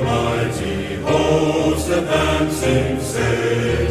the mighty host that dancing sails.